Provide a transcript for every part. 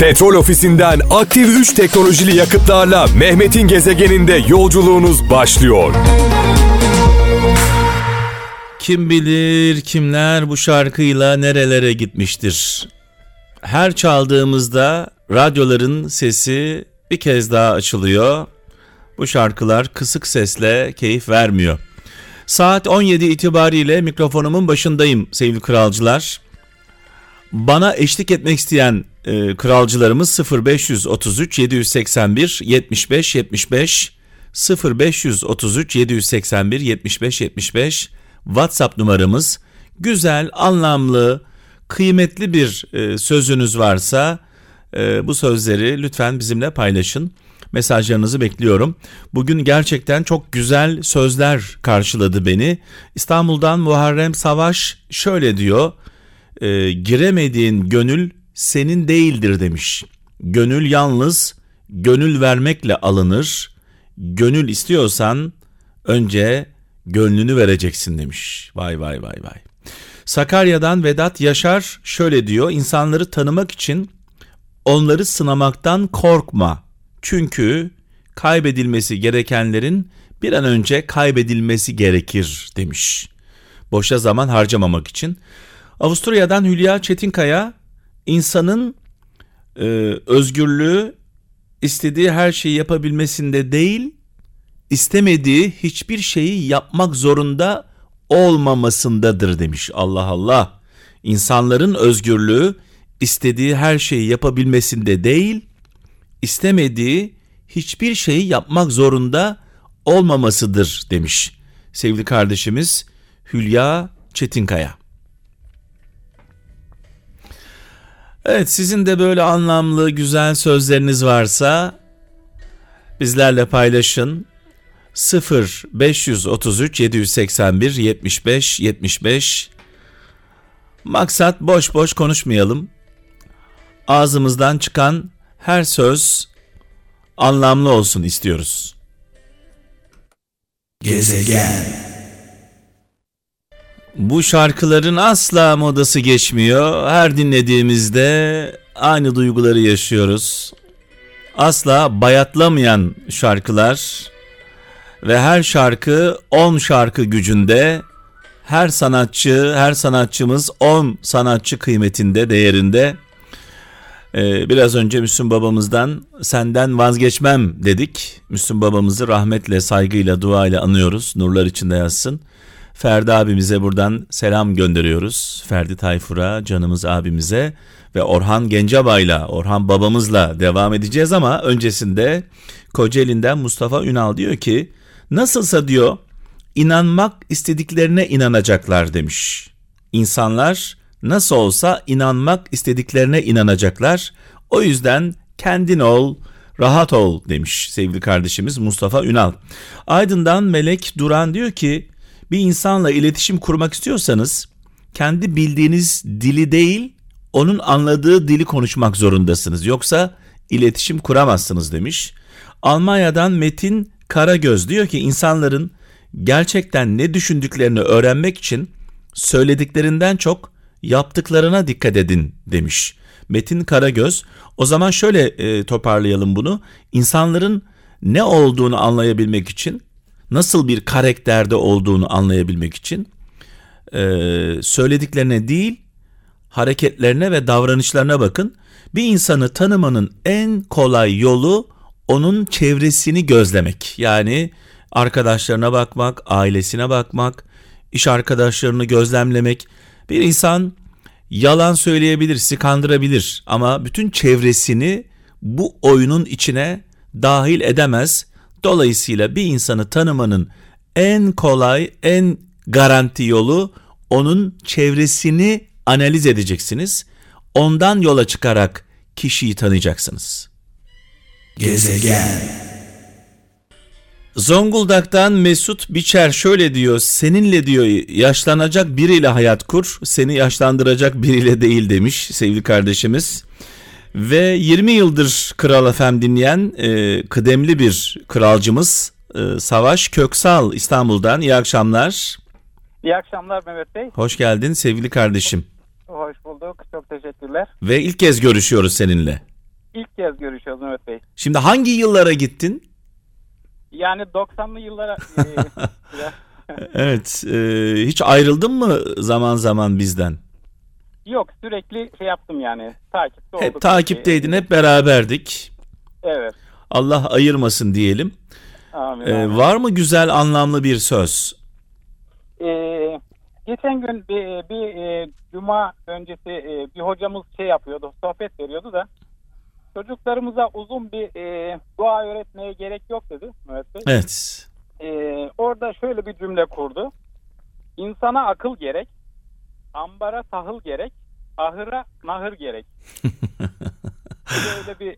Petrol Ofisi'nden aktif 3 teknolojili yakıtlarla Mehmet'in gezegeninde yolculuğunuz başlıyor. Kim bilir kimler bu şarkıyla nerelere gitmiştir. Her çaldığımızda radyoların sesi bir kez daha açılıyor. Bu şarkılar kısık sesle keyif vermiyor. Saat 17 itibariyle mikrofonumun başındayım sevgili kralcılar. Bana eşlik etmek isteyen kralcılarımız 0533 781 75 75 0533 781 75 75 WhatsApp numaramız. Güzel, anlamlı, kıymetli bir sözünüz varsa bu sözleri lütfen bizimle paylaşın. Mesajlarınızı bekliyorum. Bugün gerçekten çok güzel sözler karşıladı beni. İstanbul'dan Muharrem Savaş şöyle diyor. Giremediğin gönül senin değildir demiş. Gönül yalnız gönül vermekle alınır. Gönül istiyorsan önce gönlünü vereceksin demiş. Vay vay vay vay. Sakarya'dan Vedat Yaşar şöyle diyor. İnsanları tanımak için onları sınamaktan korkma. Çünkü kaybedilmesi gerekenlerin bir an önce kaybedilmesi gerekir demiş. Boşa zaman harcamamak için. Avusturya'dan Hülya Çetinkaya, insanın özgürlüğü istediği her şeyi yapabilmesinde değil, istemediği hiçbir şeyi yapmak zorunda olmamasındadır demiş. Allah Allah. İnsanların özgürlüğü istediği her şeyi yapabilmesinde değil, istemediği hiçbir şeyi yapmak zorunda olmamasıdır demiş sevgili kardeşimiz Hülya Çetinkaya. Evet, sizin de böyle anlamlı güzel sözleriniz varsa bizlerle paylaşın. 0533 781 75 75. Maksat boş boş konuşmayalım. Ağzımızdan çıkan her söz anlamlı olsun istiyoruz. Gezegen. Bu şarkıların asla modası geçmiyor. Her dinlediğimizde aynı duyguları yaşıyoruz. Asla bayatlamayan şarkılar ve her şarkı 10 şarkı gücünde. Her sanatçı, her sanatçımız 10 sanatçı kıymetinde, değerinde. Biraz önce Müslüm babamızdan senden vazgeçmem dedik. Müslüm babamızı rahmetle, saygıyla, duayla anıyoruz. Nurlar içinde yatsın. Ferdi abimize buradan selam gönderiyoruz. Ferdi Tayfur'a, canımız abimize ve Orhan Gencebay'la, Orhan babamızla devam edeceğiz ama öncesinde Kocaeli'nden Mustafa Ünal diyor ki, nasılsa diyor inanmak istediklerine inanacaklar demiş. İnsanlar nasıl olsa inanmak istediklerine inanacaklar. O yüzden kendin ol, rahat ol demiş sevgili kardeşimiz Mustafa Ünal. Aydın'dan Melek Duran diyor ki, bir insanla iletişim kurmak istiyorsanız kendi bildiğiniz dili değil, onun anladığı dili konuşmak zorundasınız. Yoksa iletişim kuramazsınız demiş. Almanya'dan Metin Karagöz diyor ki, insanların gerçekten ne düşündüklerini öğrenmek için söylediklerinden çok yaptıklarına dikkat edin demiş Metin Karagöz. O zaman şöyle toparlayalım bunu. İnsanların ne olduğunu anlayabilmek için, nasıl bir karakterde olduğunu anlayabilmek için söylediklerine değil, hareketlerine ve davranışlarına bakın. Bir insanı tanımanın en kolay yolu onun çevresini gözlemek. Yani arkadaşlarına bakmak, ailesine bakmak, iş arkadaşlarını gözlemlemek. Bir insan yalan söyleyebilir, sizi kandırabilir ama bütün çevresini bu oyunun içine dahil edemez. Dolayısıyla bir insanı tanımanın en kolay, en garanti yolu onun çevresini analiz edeceksiniz. Ondan yola çıkarak kişiyi tanıyacaksınız. Gezegen. Zonguldak'tan Mesut Biçer şöyle diyor, seninle diyor yaşlanacak biriyle hayat kur, seni yaşlandıracak biriyle değil demiş sevgili kardeşimiz. Ve 20 yıldır Kral FM dinleyen kıdemli bir kralcımız Savaş Köksal İstanbul'dan. İyi akşamlar. İyi akşamlar Mehmet Bey. Hoş geldin sevgili kardeşim. Hoş bulduk, çok teşekkürler. Ve ilk kez görüşüyoruz seninle. İlk kez görüşüyoruz Mehmet Bey. Şimdi hangi yıllara gittin? Yani 90'lı yıllara. Evet. Hiç ayrıldın mı zaman zaman bizden? Yok, sürekli şey yaptım yani. Takipte olduk. Hep takipteydin, hep beraberdik. Evet. Allah ayırmasın diyelim. Amin, amin. Var mı güzel anlamlı bir söz? Geçen gün bir cuma öncesi bir hocamız şey yapıyordu, sohbet veriyordu da çocuklarımıza uzun bir dua öğretmeye gerek yok dedi Mehmet Bey. Evet. Orada şöyle bir cümle kurdu. İnsana akıl gerek, ambara tahıl gerek, ahıra nahır gerek. Böyle bir...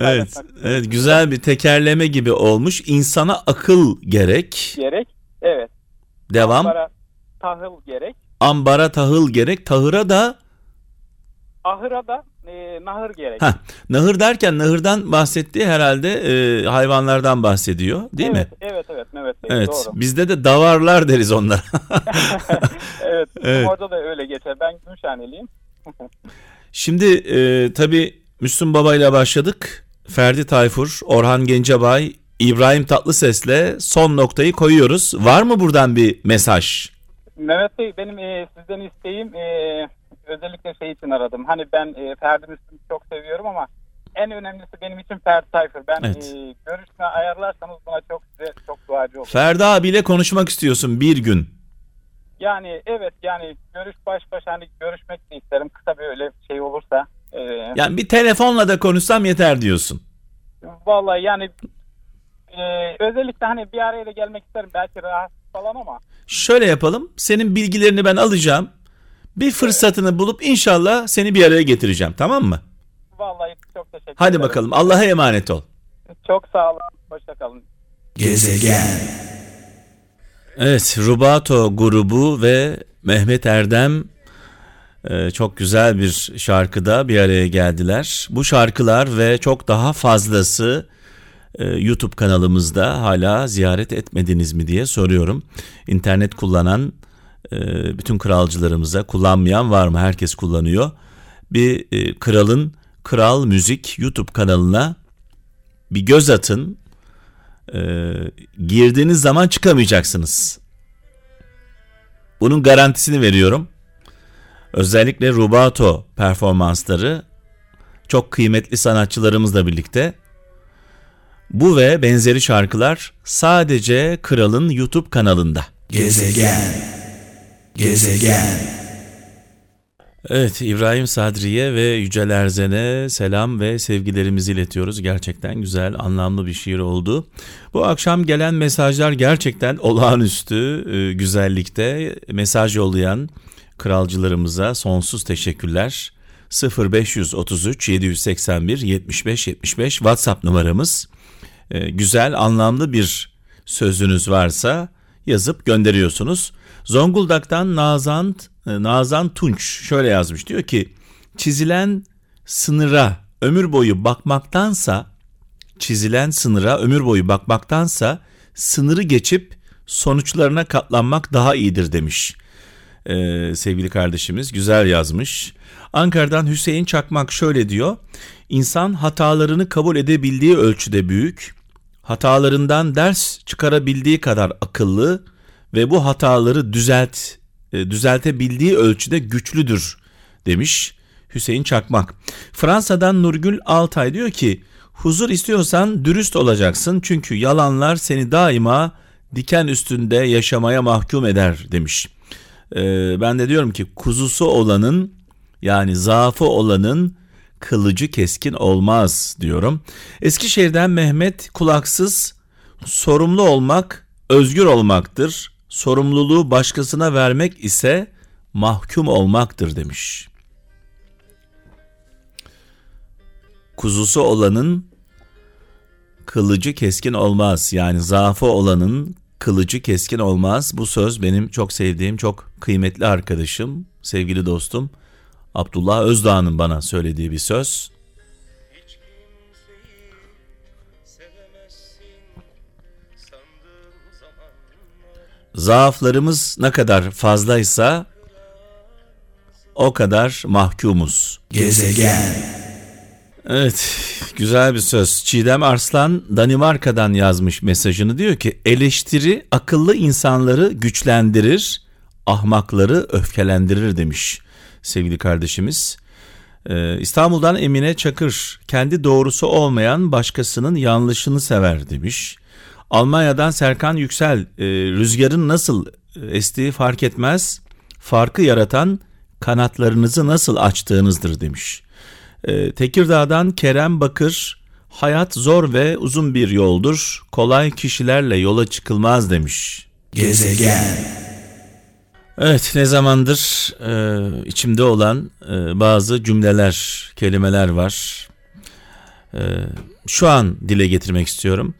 Evet, evet, güzel bir tekerleme gibi olmuş. İnsana akıl gerek. Gerek, evet. Devam. Ambara tahıl gerek. Ambara tahıl gerek, tahıra da... Ahıra da nahır gerek. Heh, nahır derken nahırdan bahsettiği herhalde hayvanlardan bahsediyor değil mi? Evet, doğru. Bizde de davarlar deriz onlara. Evet, evet, orada da öyle geçer. Ben Gümüşhaneliyim. Şimdi tabii Müslüm Baba ile başladık. Ferdi Tayfur, Orhan Gencebay, İbrahim Tatlıses'le son noktayı koyuyoruz. Var mı buradan bir mesaj? Mehmet Bey, benim sizden isteğim... özellikle şey için aradım. Hani ben Ferdi Müslüm'ü çok seviyorum ama en önemlisi benim için Ferdi Tayfur. Ben evet. Görüşme ayarlarsanız buna çok size çok duacı olurum. Ferdi abiyle konuşmak istiyorsun bir gün. Yani evet, yani görüş baş başa, hani görüşmek de isterim. Kısa bir öyle şey olursa. Yani bir telefonla da konuşsam yeter diyorsun. Vallahi yani özellikle hani bir araya da gelmek isterim. Belki rahatsız falan ama. Şöyle yapalım. Senin bilgilerini ben alacağım. Bir fırsatını bulup inşallah seni bir araya getireceğim, tamam mı? Vallahi çok teşekkür ederim. Hadi bakalım, Allah'a emanet ol. Çok sağ olun, hoşça kalın. Gezegen. Evet, Rubato grubu ve Mehmet Erdem çok güzel bir şarkıda bir araya geldiler. Bu şarkılar ve çok daha fazlası YouTube kanalımızda, hala ziyaret etmediniz mi diye soruyorum. İnternet kullanan bütün kralcılarımıza, kullanmayan var mı? Herkes kullanıyor. Bir kralın Kral Müzik YouTube kanalına bir göz atın. Girdiğiniz zaman çıkamayacaksınız. Bunun garantisini veriyorum. Özellikle rubato performansları çok kıymetli sanatçılarımızla birlikte. Bu ve benzeri şarkılar sadece kralın YouTube kanalında. Gezegen. Gezegen. Evet, İbrahim Sadriye ve Yücel Erzen'e selam ve sevgilerimizi iletiyoruz. Gerçekten güzel, anlamlı bir şiir oldu. Bu akşam gelen mesajlar gerçekten olağanüstü güzellikte. Mesaj yollayan kralcılarımıza sonsuz teşekkürler. 0533 781 75 75 WhatsApp numaramız. Güzel, anlamlı bir sözünüz varsa yazıp gönderiyorsunuz. Zonguldak'tan Nazan Tunç şöyle yazmış, diyor ki: çizilen sınıra ömür boyu bakmaktansa sınırı geçip sonuçlarına katlanmak daha iyidir demiş sevgili kardeşimiz, güzel yazmış. Ankara'dan Hüseyin Çakmak şöyle diyor: İnsan hatalarını kabul edebildiği ölçüde büyük, hatalarından ders çıkarabildiği kadar akıllı ve bu hataları düzeltebildiği ölçüde güçlüdür demiş Hüseyin Çakmak. Fransa'dan Nurgül Altay diyor ki: huzur istiyorsan dürüst olacaksın, çünkü yalanlar seni daima diken üstünde yaşamaya mahkum eder demiş. Ben de diyorum ki, kuzusu olanın, yani zaafı olanın kılıcı keskin olmaz diyorum. Eskişehir'den Mehmet Kulaksız: sorumlu olmak özgür olmaktır, sorumluluğu başkasına vermek ise mahkum olmaktır demiş. Kuzusu olanın kılıcı keskin olmaz, yani zaafı olanın kılıcı keskin olmaz. Bu söz benim çok sevdiğim, çok kıymetli arkadaşım, sevgili dostum Abdullah Özdağ'ın bana söylediği bir söz. Zaaflarımız ne kadar fazlaysa o kadar mahkumuz. Gezegen. Evet, güzel bir söz. Çiğdem Arslan Danimarka'dan yazmış mesajını, diyor ki eleştiri akıllı insanları güçlendirir, ahmakları öfkelendirir demiş sevgili kardeşimiz. İstanbul'dan Emine Çakır, kendi doğrusu olmayan başkasının yanlışını sever demiş. Almanya'dan Serkan Yüksel, rüzgarın nasıl estiği fark etmez, farkı yaratan kanatlarınızı nasıl açtığınızdır demiş. Tekirdağ'dan Kerem Bakır, hayat zor ve uzun bir yoldur, kolay kişilerle yola çıkılmaz demiş. Gezegen. Evet, ne zamandır içimde olan bazı cümleler, kelimeler var. Şu an dile getirmek istiyorum.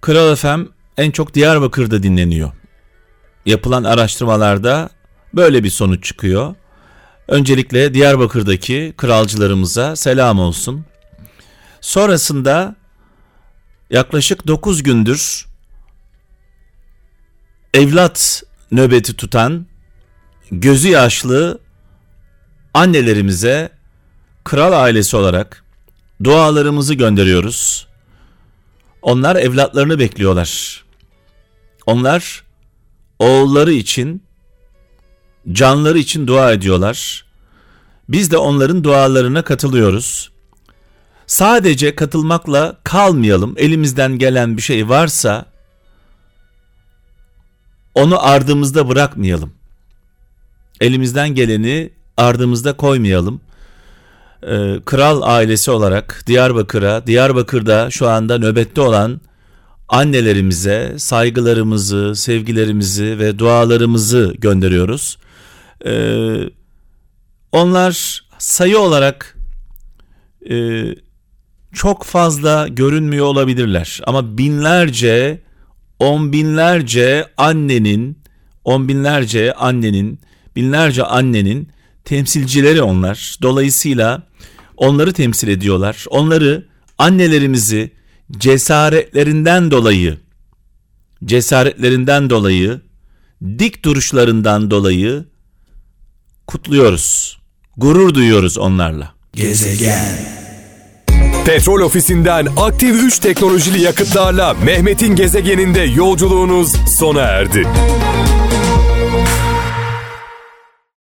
Kral FM en çok Diyarbakır'da dinleniyor. Yapılan araştırmalarda böyle bir sonuç çıkıyor. Öncelikle Diyarbakır'daki kralcılarımıza selam olsun. Sonrasında yaklaşık 9 gündür evlat nöbeti tutan gözü yaşlı annelerimize kral ailesi olarak dualarımızı gönderiyoruz. Onlar evlatlarını bekliyorlar. Onlar oğulları için, canları için dua ediyorlar. Biz de onların dualarına katılıyoruz. Sadece katılmakla kalmayalım. Elimizden gelen bir şey varsa onu ardımızda bırakmayalım. Elimizden geleni ardımızda koymayalım. Kral ailesi olarak Diyarbakır'a, Diyarbakır'da şu anda nöbette olan annelerimize saygılarımızı, sevgilerimizi ve dualarımızı gönderiyoruz. Onlar sayı olarak çok fazla görünmüyor olabilirler ama binlerce, binlerce annenin temsilcileri onlar. Dolayısıyla onları temsil ediyorlar. Onları, annelerimizi cesaretlerinden dolayı, dik duruşlarından dolayı kutluyoruz. Gurur duyuyoruz onlarla. Gezegen. Petrol Ofisi'nden aktif 3 teknolojili yakıtlarla Mehmet'in gezegeninde yolculuğunuz sona erdi.